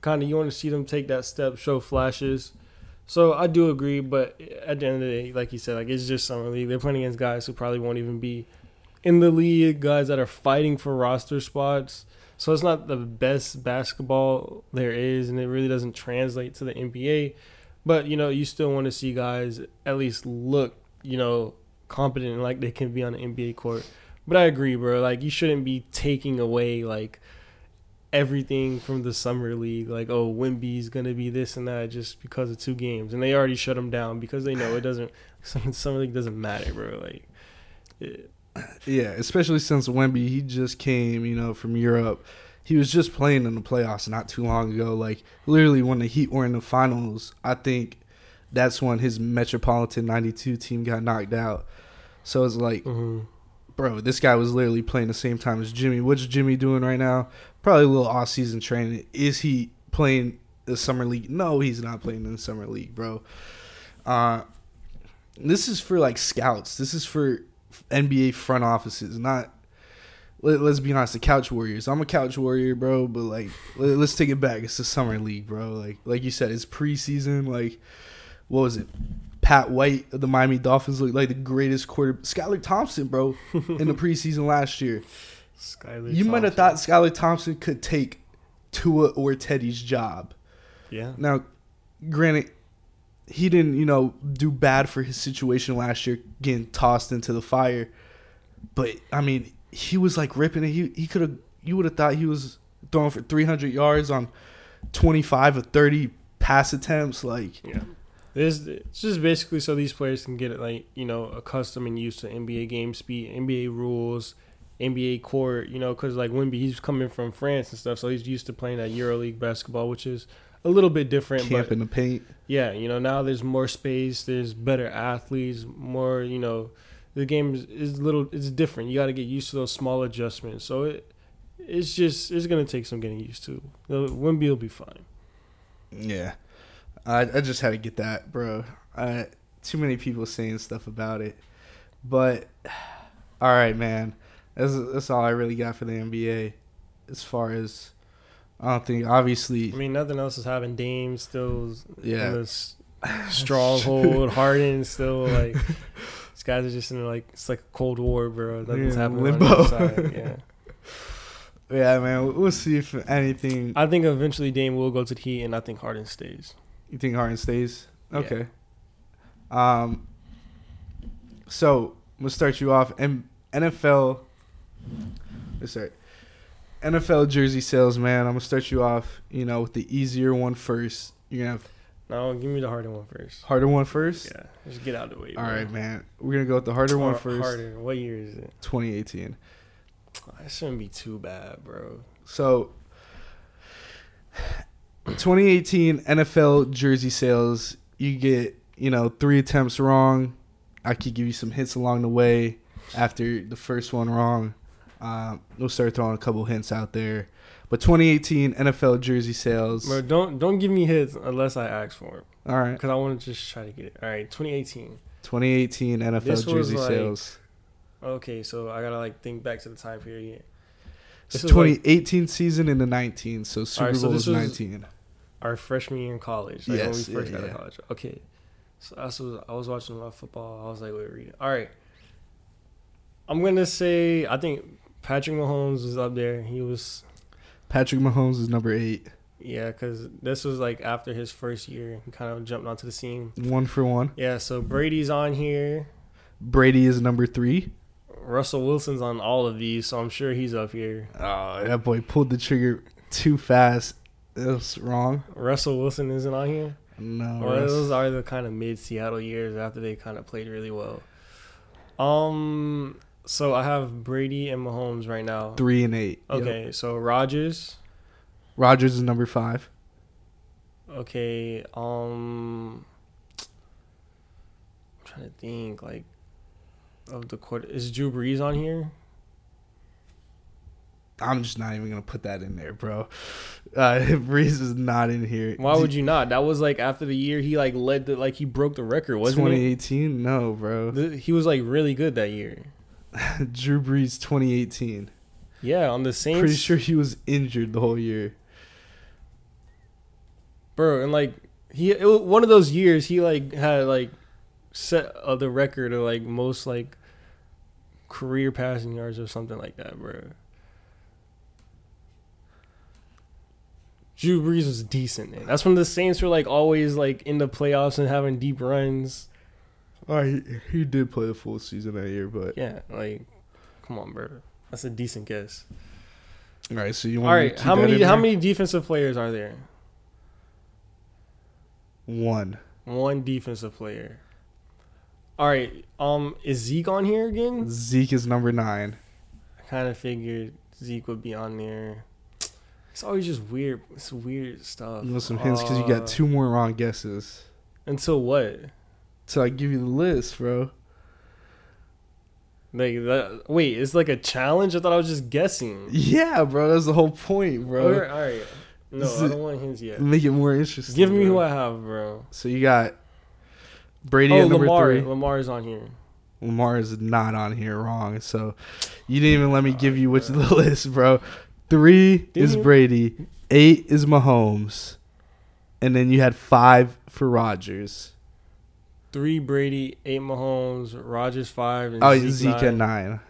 Kind of, you want to see them take that step, show flashes. So I do agree, but at the end of the day, like you said, like it's just summer league. They're playing against guys who probably won't even be in the league, guys that are fighting for roster spots. So it's not the best basketball there is, and it really doesn't translate to the N B A. But, you know, you still want to see guys at least look, you know, competent and like they can be on the N B A court. But I agree, bro. Like, you shouldn't be taking away, like, everything from the summer league. Like, oh, Wemby's going to be this and that just because of two games. And they already shut him down because they know it doesn't – summer league doesn't matter, bro. Like, it, yeah, especially since Wemby, he just came, you know, from Europe. He was just playing in the playoffs not too long ago. Like, literally when the Heat were in the finals, I think that's when his Metropolitan ninety-two team got knocked out. So it's like, mm-hmm. bro, this guy was literally playing the same time as Jimmy. What's Jimmy doing right now? Probably a little off-season training. Is he playing the summer league? No, he's not playing in the summer league, bro. Uh, this is for, like, scouts. This is for N B A front offices, not... Let's be honest, the couch warriors. I'm a couch warrior, bro, but, like, let's take it back. It's the summer league, bro. Like like you said, it's preseason. Like, what was it? Pat White of the Miami Dolphins looked like the greatest quarterback. Skylar Thompson, bro, in the preseason last year. Skylar you might have thought Skylar Thompson could take Tua or Teddy's job. Yeah. Now, granted, he didn't, you know, do bad for his situation last year, getting tossed into the fire. But, I mean... He was like ripping it. He he could have. You would have thought he was throwing for three hundred yards on twenty-five or thirty pass attempts. Like, yeah, this it's just basically so these players can get like you know accustomed and used to N B A game speed, N B A rules, N B A court. You know, because like Wemby, he's coming from France and stuff, so he's used to playing that EuroLeague basketball, which is a little bit different. Camp but in the paint. Yeah, you know now there's more space. There's better athletes. More you know. The game is, is little. It's different. You got to get used to those small adjustments. So it, it's just it's gonna take some getting used to. Wemby will be fine. Yeah, I I just had to get that, bro. I, too many people saying stuff about it, but all right, man. That's that's all I really got for the N B A. As far as I don't think, obviously. I mean, nothing else is happening. Dame still, yeah, in this stronghold. Harden still like. These guys are just in like it's like a cold war, bro. Nothing's yeah, happening. Limbo. Side. Yeah. yeah, man. We'll see if anything. I think eventually Dame will go to the Heat, and I think Harden stays. You think Harden stays? Okay. Yeah. Um. So we'll start you off. And N F L. Sorry. N F L jersey sales, man. I'm gonna start you off. You know, with the easier one first. You're gonna have. No, give me the harder one first. Harder one first? Yeah. Just get out of the way. All man. right, man. We're going to go with the harder one first. Harder. What year is it? twenty eighteen. Oh, that shouldn't be too bad, bro. So, twenty eighteen N F L jersey sales, you get, you know, three attempts wrong. I could give you some hints along the way after the first one wrong. Um, we'll start throwing a couple hints out there. But twenty eighteen N F L jersey sales. Bro, don't don't give me hits unless I ask for them. All right. Because I want to just try to get it. All right, twenty eighteen. twenty eighteen N F L this jersey like, sales. Okay, so I got to, like, think back to the time period. This it's twenty eighteen like, season and the nineteen, so Super right, Bowl so is nineteen. Our freshman year in college. Like yes. When we first yeah, got yeah. to college. Okay. So I was, I was watching a lot of football. I was like, wait, read it. All right. I'm going to say I think Patrick Mahomes was up there. He was... Patrick Mahomes is number eight. Yeah, because this was, like, after his first year. He kind of jumped onto the scene. One for one. Yeah, so Brady's on here. Brady is number three. Russell Wilson's on all of these, so I'm sure he's up here. Oh, that boy pulled the trigger too fast. It was wrong. Russell Wilson isn't on here? No. Well, those are the kind of mid-Seattle years after they kind of played really well. Um... So, I have Brady and Mahomes right now. Three and eight. Okay, yep. So Rodgers. Rodgers is number five. Okay, um... I'm trying to think, like, of the quarter. Is Drew Brees on here? I'm just not even going to put that in there, bro. Uh, Brees is not in here. Why would you not? That was, like, after the year he, like, led the, like, he broke the record, wasn't he? twenty eighteen? No, bro. The, he was, like, really good that year. Drew Brees, twenty eighteen. Yeah, on the Saints. Pretty sure he was injured the whole year. Bro, and, like, he it was one of those years he, like, had, like, set uh, the record of, like, most, like, career passing yards or something like that, bro. Drew Brees was decent, man. That's when the Saints were, like, always, like, in the playoffs and having deep runs. Oh, he, he did play the full season that year, but... Yeah, like, come on, bro. That's a decent guess. All right, so you want All right, to keep how many how many defensive players are there? One. One defensive player. All right, um, is Zeke on here again? Zeke is number nine. I kind of figured Zeke would be on there. It's always just weird. It's weird stuff. You want some hints because uh, you got two more wrong guesses. Until what? Until I give you the list, bro. Like that, wait, it's like a challenge? I thought I was just guessing. Yeah, bro. That's the whole point, bro. All right. All right. No, I don't want hints yet. Make it more interesting. Give me bro. who I have, bro. So you got Brady oh, at number Lamar. three. Lamar is on here. Lamar is not on here. Wrong. So you didn't even let me All give right, you which bro. of the list, bro. Three Did is you? Brady, eight is Mahomes, and then you had five for Rodgers. Three Brady, eight Mahomes, Rodgers five, and oh, Zeke, Zeke nine. at nine.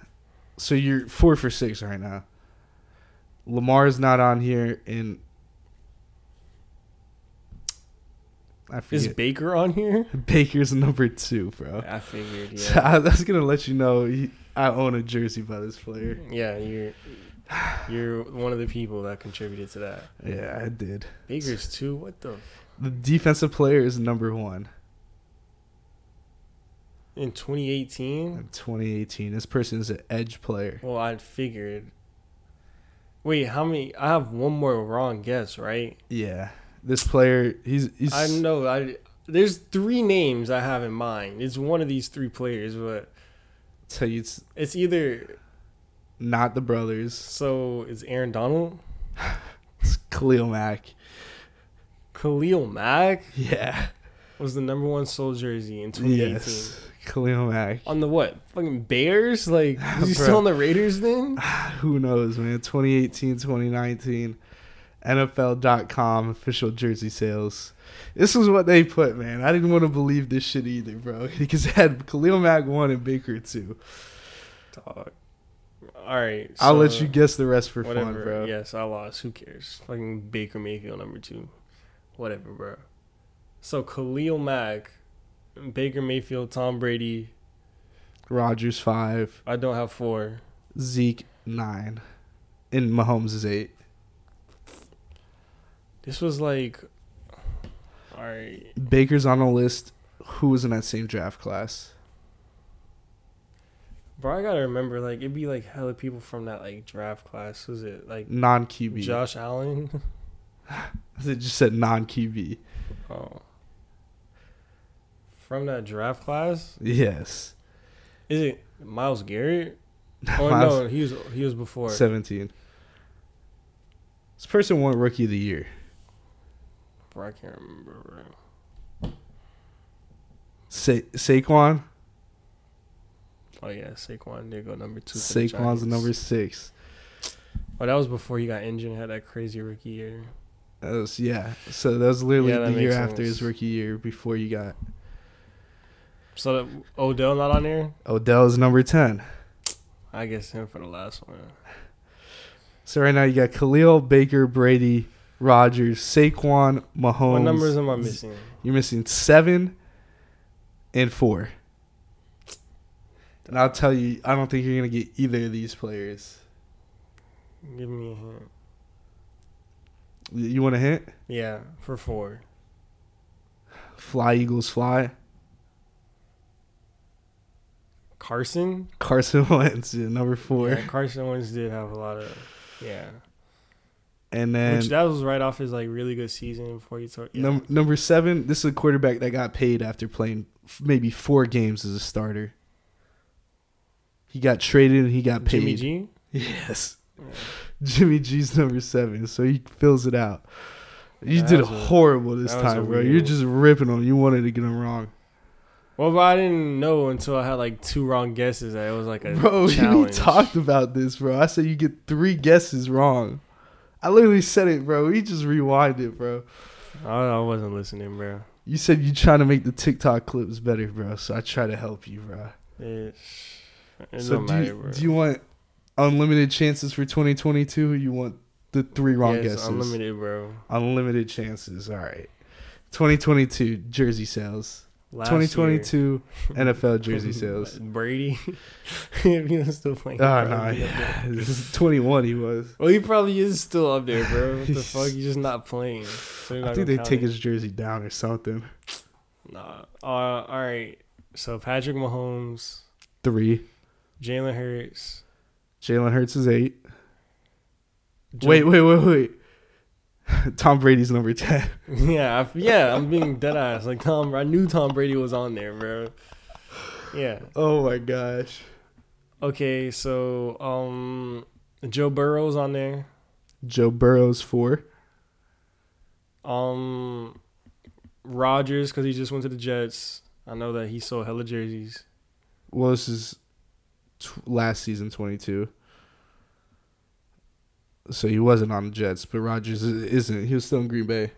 So you're four for six right now. Lamar's not on here, and I forget. Is Baker on here? Baker's number two, bro. I figured, yeah. So I, I was going to let you know he, I own a jersey by this player. Yeah, you're... You're one of the people that contributed to that. Yeah, I did. Baker's two. What the? The defensive player is number one. In twenty eighteen? In twenty eighteen. This person is an edge player. Well, I figured. Wait, how many? I have one more wrong guess, right? Yeah. This player, he's... he's... I know. I, there's three names I have in mind. It's one of these three players, but... So you, it's, it's either... Not the brothers. So, is Aaron Donald? It's Khalil Mack. Khalil Mack? Yeah. Was the number one Soul jersey in twenty eighteen. Yes, Khalil Mack. On the what? Fucking Bears? Like, was he still on the Raiders then? Who knows, man. twenty eighteen, twenty nineteen, N F L dot com official jersey sales. This is what they put, man. I didn't want to believe this shit either, bro. Because it had Khalil Mack one and Baker two. Dog. All right. So I'll let you guess the rest for whatever. fun, bro. Yes, I lost. Who cares? Fucking Baker Mayfield, number two. Whatever, bro. So, Khalil Mack, Baker Mayfield, Tom Brady. Rodgers, five. I don't have four. Zeke, nine. And Mahomes is eight. This was like... All right. Baker's on a list. Who was in that same draft class? Bro, I gotta remember, like, it'd be, like, hella people from that, like, draft class. Was it, like... non Q B. Josh Allen? It just said non Q B. Oh. From that draft class? Yes. Is it Myles Garrett? Oh, Miles, no, he was, he was before. seventeen. This person won Rookie of the Year. Bro, I can't remember. Sa- Saquon? Oh, yeah, Saquon did go number two. Saquon's number six. Oh, that was before he got injured and had that crazy rookie year. That was, yeah, so that was literally yeah, that the year sense. after his rookie year before you got... So, that Odell not on there? Odell's number ten. I guess him for the last one. So, right now you got Khalil, Baker, Brady, Rodgers, Saquon, Mahomes. What numbers am I missing? You're missing seven and four. And I'll tell you, I don't think you're going to get either of these players. Give me a hint. You want a hint? Yeah, for four. Fly, Eagles, fly. Carson? Carson Wentz, yeah, number four. Yeah, Carson Wentz did have a lot of, yeah. And then... Which that was right off his, like, really good season before he took... Yeah. Num- number seven, this is a quarterback that got paid after playing maybe four games as a starter. He got traded and he got paid. Jimmy G? Yes. Yeah. Jimmy G's number seven, so he fills it out. You yeah, did horrible this time, bro. You're just ripping them. You wanted to get them wrong. Well, bro, I didn't know until I had like two wrong guesses. That it was like a bro, challenge. We talked about this, bro. I said you get three guesses wrong. I literally said it, bro. We just rewind it, bro. I wasn't listening, bro. You said you trying to make the TikTok clips better, bro. So I try to help you, bro. It, it so don't do matter, you, bro. Do you want unlimited chances for twenty twenty-two? Or you want the three wrong yes, guesses? Unlimited, bro. Unlimited chances. All right. twenty twenty-two jersey sales. Last twenty twenty-two year. N F L jersey sales. Brady. He was still playing. Oh, no, yeah. This is twenty-one he was. Well, he probably is still up there, bro. What the fuck? He's just not playing. So not I think they take his jersey down or something. Nah. Uh, all right. So, Patrick Mahomes. Three. Jalen Hurts. Jalen Hurts is eight. Jim- wait, wait, wait, wait. Tom Brady's number ten. Yeah, I, yeah, I'm being dead ass. Like Tom, I knew Tom Brady was on there, bro. Yeah. Oh my gosh. Okay, so um, Joe Burrow's on there. Joe Burrow's four. Um, Rodgers, because he just went to the Jets. I know that he sold hella jerseys. Well, this is t- last season, twenty-two. So he wasn't on the Jets, but Rodgers isn't. He was still in Green Bay.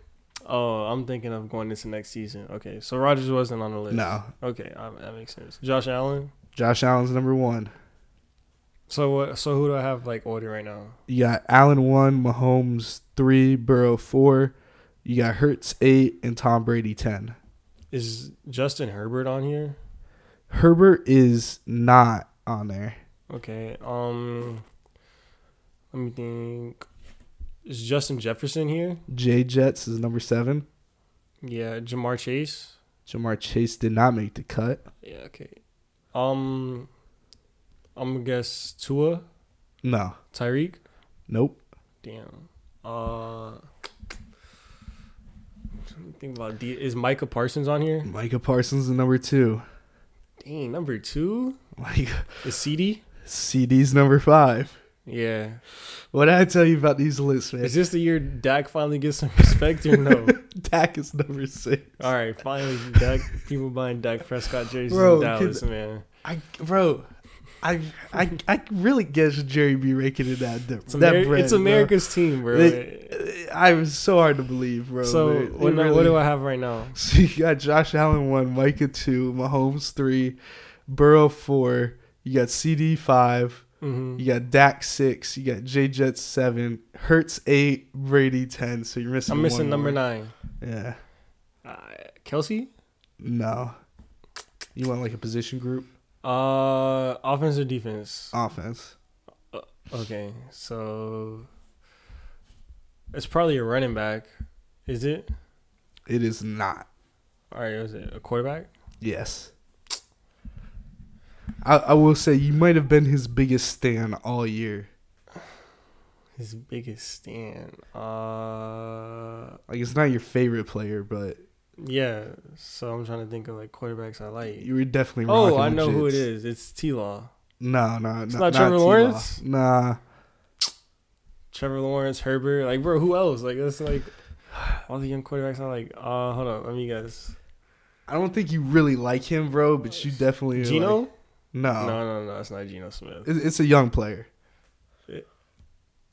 Oh, I'm thinking of going into next season. Okay, so Rodgers wasn't on the list. No. Okay, um, that makes sense. Josh Allen? Josh Allen's number one. So what? So who do I have, like, ordered right now? You got Allen one, Mahomes three, Burrow four. You got Hurts eight, and Tom Brady ten. Is Justin Herbert on here? Herbert is not on there. Okay, um... let me think. Is Justin Jefferson here? Jay Jets is number seven. Yeah, Jamar Chase. Jamar Chase did not make the cut. Yeah, okay. Um, I'm going to guess Tua? No. Tyreek? Nope. Damn. Uh, think about D- Is Micah Parsons on here? Micah Parsons is number two. Dang, number two? Like, is C D? C D's number five. Yeah. What did I tell you about these lists, man? Is this the year Dak finally gets some respect or no? Dak is number six. All right, finally, Dak. People buying Dak Prescott jerseys bro, in Dallas, man. I, bro, I, I, I really guess Jerry B. raking it out. That, it's, that Ameri- brand, it's America's bro. Team, bro. It, I was so hard to believe, bro. So what, really, what do I have right now? So you got Josh Allen one, Micah two, Mahomes three, Burrow four. You got C D five. Mm-hmm. You got Dak six, you got Jay Jets seven, Hurts eight, Brady ten. So you're missing. I'm missing one number more. nine. Yeah. Uh, Kelsey? No. You want like a position group? Uh, offense or defense? Offense. Uh, okay, so it's probably a running back. Is it? It is not. All right, is it a quarterback? Yes. I, I will say you might have been his biggest stan all year. His biggest stan. Uh, like, it's not your favorite player, but... Yeah, so I'm trying to think of, like, quarterbacks I like. You were definitely wrong. Oh, I know who it is. It's T-Law. No, no, it's no, not Trevor not Lawrence? T-Law. Nah. Trevor Lawrence, Herbert. Like, bro, who else? Like, that's, like, all the young quarterbacks I like. Uh, hold on, let me guess. I don't think you really like him, bro, but you definitely... Geno? Like, No, no, no, no! It's not Geno Smith. It's a young player. It,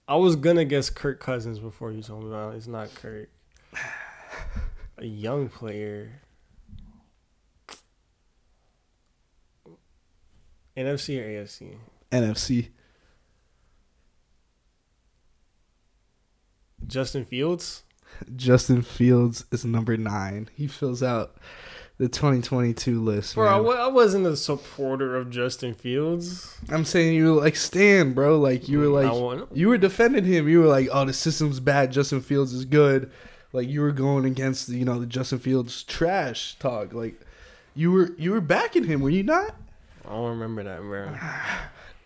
I was gonna guess Kirk Cousins before you told me about it. It's not Kirk. A young player. N F C or A F C? N F C. Justin Fields. Justin Fields is number nine. He fills out the twenty twenty-two list, bro. Man. I wasn't a supporter of Justin Fields. I'm saying you were like Stan, bro. Like you were like you were defending him. You were like, oh, the system's bad. Justin Fields is good. Like you were going against, you know, the Justin Fields trash talk. Like you were you were backing him. Were you not? I don't remember that, bro.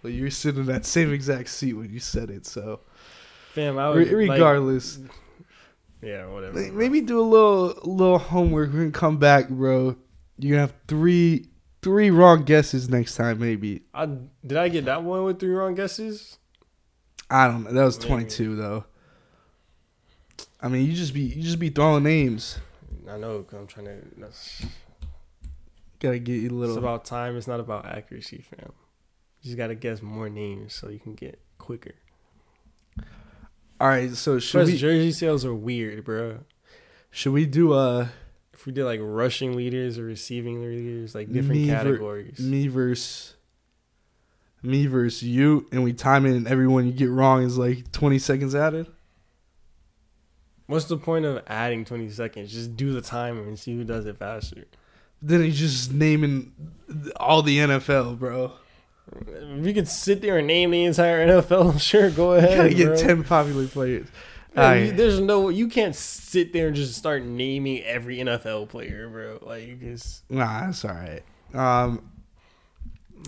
But you were sitting in that same exact seat when you said it. So, fam, I would Re- regardless. Like, yeah, whatever. Like, maybe do a little little homework. We're gonna come back, bro. You're gonna have three three wrong guesses next time, maybe. I did I get that one with three wrong guesses? I don't know. That was twenty-two though. I mean, you just be you just be throwing names. I know. Cause I'm trying to. That's, gotta get you a little. It's about time. It's not about accuracy, fam. You just gotta guess more names so you can get quicker. All right. So should Plus, we, jersey sales are weird, bro. Should we do a? If we did like rushing leaders or receiving leaders, like different me categories. Ver, me versus. Me versus you, and we time it, and everyone you get wrong is like twenty seconds added. What's the point of adding twenty seconds? Just do the timer and see who does it faster. Then he's just naming all the N F L, bro. If you could sit there and name the entire N F L, sure, go ahead. You gotta get bro. ten popular players. Man, you, there's no, you can't sit there and just start naming every N F L player, bro. Like, you just nah, that's all right. Um.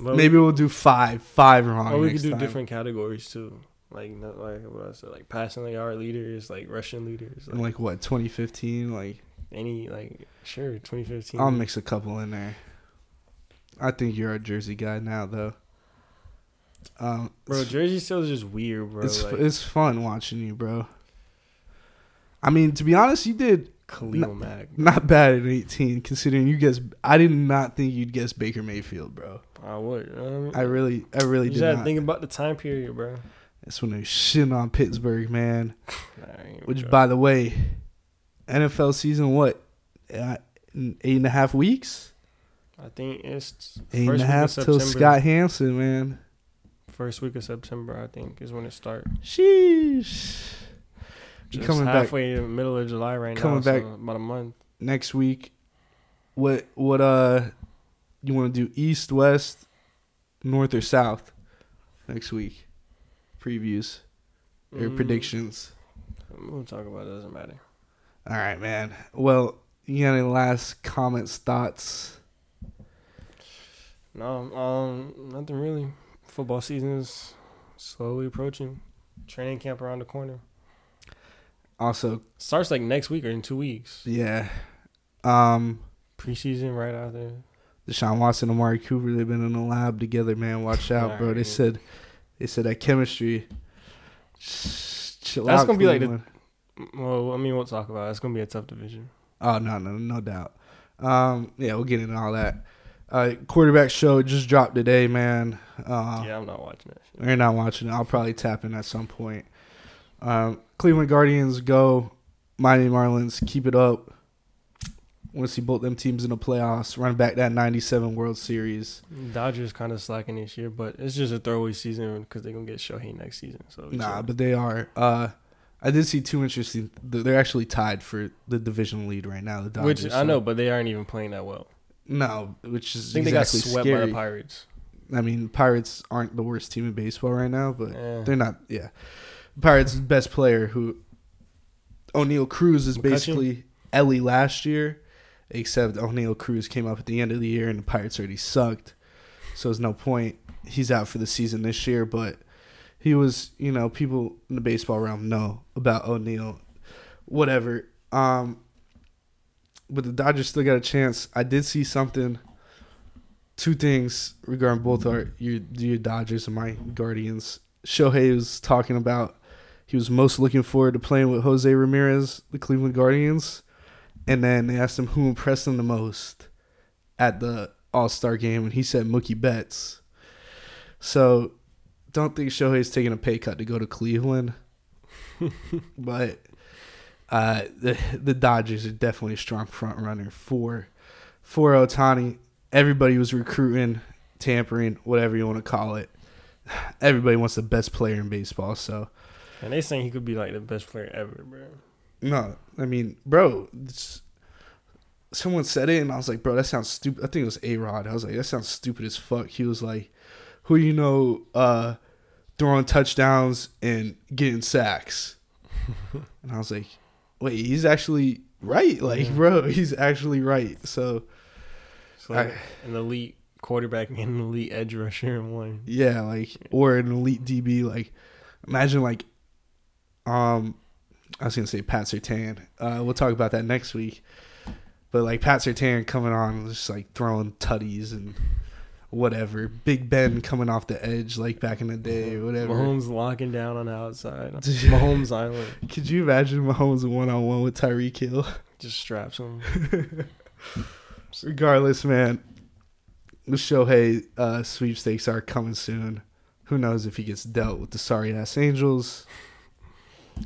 But Maybe we, we'll do five, five wrong. Or we could do time. different categories too, like not like what I said, like passing the yard leaders, like rushing leaders, like, and like what twenty fifteen, like any like sure twenty fifteen. I'll mix a couple in there. I think you're a jersey guy now, though. Um, bro, jersey sales is just weird, bro. It's like, f- it's fun watching you, bro. I mean, to be honest, you did Khalil Mack, not bad at eighteen, considering you guessed. I did not think you'd guess Baker Mayfield, bro. I would. You know what I mean? I really, I really you did not. You gotta think about the time period, bro. That's when they're shitting on Pittsburgh, man. Which, go. by the way, N F L season, what? Eight and a half weeks? I think it's eight first and a half till Scott Hansen, man. First week of September, I think, is when it starts. Sheesh. Just coming halfway back, in the middle of July right coming now. Coming back so about a month. Next week, what, what, uh, you want to do east, west, north, or south next week? Previews or mm. predictions? We'll talk about it. Doesn't matter. All right, man. Well, you got any last comments, thoughts? No, um, nothing really. Football season is slowly approaching. Training camp around the corner. Also, starts like next week or in two weeks. Yeah. Um, preseason right out there. Deshaun Watson, Amari Cooper, they've been in the lab together, man. Watch out, right, bro. They said, they said that chemistry. Chill That's out, gonna Cleveland. be like the. Well, I mean, we'll talk about it. It's gonna be a tough division. Oh no, no, no doubt. Um, yeah, we'll get into all that. Uh, quarterback show just dropped today, man. Uh, yeah, I'm not watching that shit. You're not watching it. I'll probably tap in at some point. Um, Cleveland Guardians go, Miami Marlins keep it up. Want to see both them teams in the playoffs, run back that ninety-seven World Series. Dodgers kind of slacking this year, but it's just a throwaway season because they're going to get Shohei next season. So Nah, sure. but they are. Uh, I did see two interesting – they're actually tied for the division lead right now, the Dodgers. Which, so. I know, but they aren't even playing that well. No, which is exactly scary. I think exactly they got swept scary. by the Pirates. I mean, Pirates aren't the worst team in baseball right now, but eh. they're not – yeah. Pirates' best player, who O'Neal Cruz is basically Elly last year, except O'Neal Cruz came up at the end of the year and the Pirates already sucked, so there's no point. He's out for the season this year, but he was, you know, people in the baseball realm know about O'Neal, whatever. Um, but the Dodgers still got a chance. I did see something, two things regarding both our your, your Dodgers and my Guardians. Shohei was talking about. He was most looking forward to playing with Jose Ramirez, the Cleveland Guardians. And then they asked him who impressed him the most at the All-Star game, and he said Mookie Betts. So don't think Shohei's taking a pay cut to go to Cleveland. But uh, the the Dodgers are definitely a strong front runner for, for Ohtani. Everybody was recruiting, tampering, whatever you want to call it. Everybody wants the best player in baseball, so... And they saying he could be, like, the best player ever, bro. No, I mean, bro, someone said it, and I was like, bro, that sounds stupid. I think it was A-Rod. I was like, that sounds stupid as fuck. He was like, who you know uh, throwing touchdowns and getting sacks? And I was like, wait, he's actually right. Like, yeah. bro, he's actually right. So, it's like I, an elite quarterback and an elite edge rusher in one. Yeah, like, or an elite D B, like, imagine, like, um, I was going to say Pat Surtain. Uh, we'll talk about that next week. But, like, Pat Surtain coming on and just, like, throwing tutties and whatever. Big Ben coming off the edge like back in the day, whatever. Mahomes locking down on the outside. Mahomes Island. Could you imagine Mahomes one-on-one with Tyreek Hill? Just straps him. Regardless, man, the Shohei uh, sweepstakes are coming soon. Who knows if he gets dealt with the sorry-ass Angels.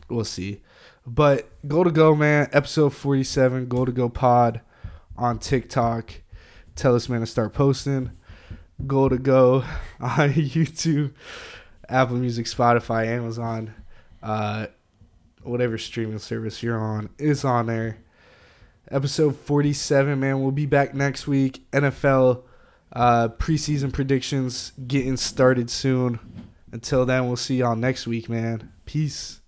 We'll see. But Goal to Go, man, episode forty-seven, Goal to Go pod on TikTok. Tell us, man, to start posting. Goal to Go on YouTube, Apple Music, Spotify, Amazon, uh, whatever streaming service you're on is on there. Episode forty-seven, man. We'll be back next week. N F L uh, preseason predictions getting started soon. Until then, we'll see y'all next week, man. Peace.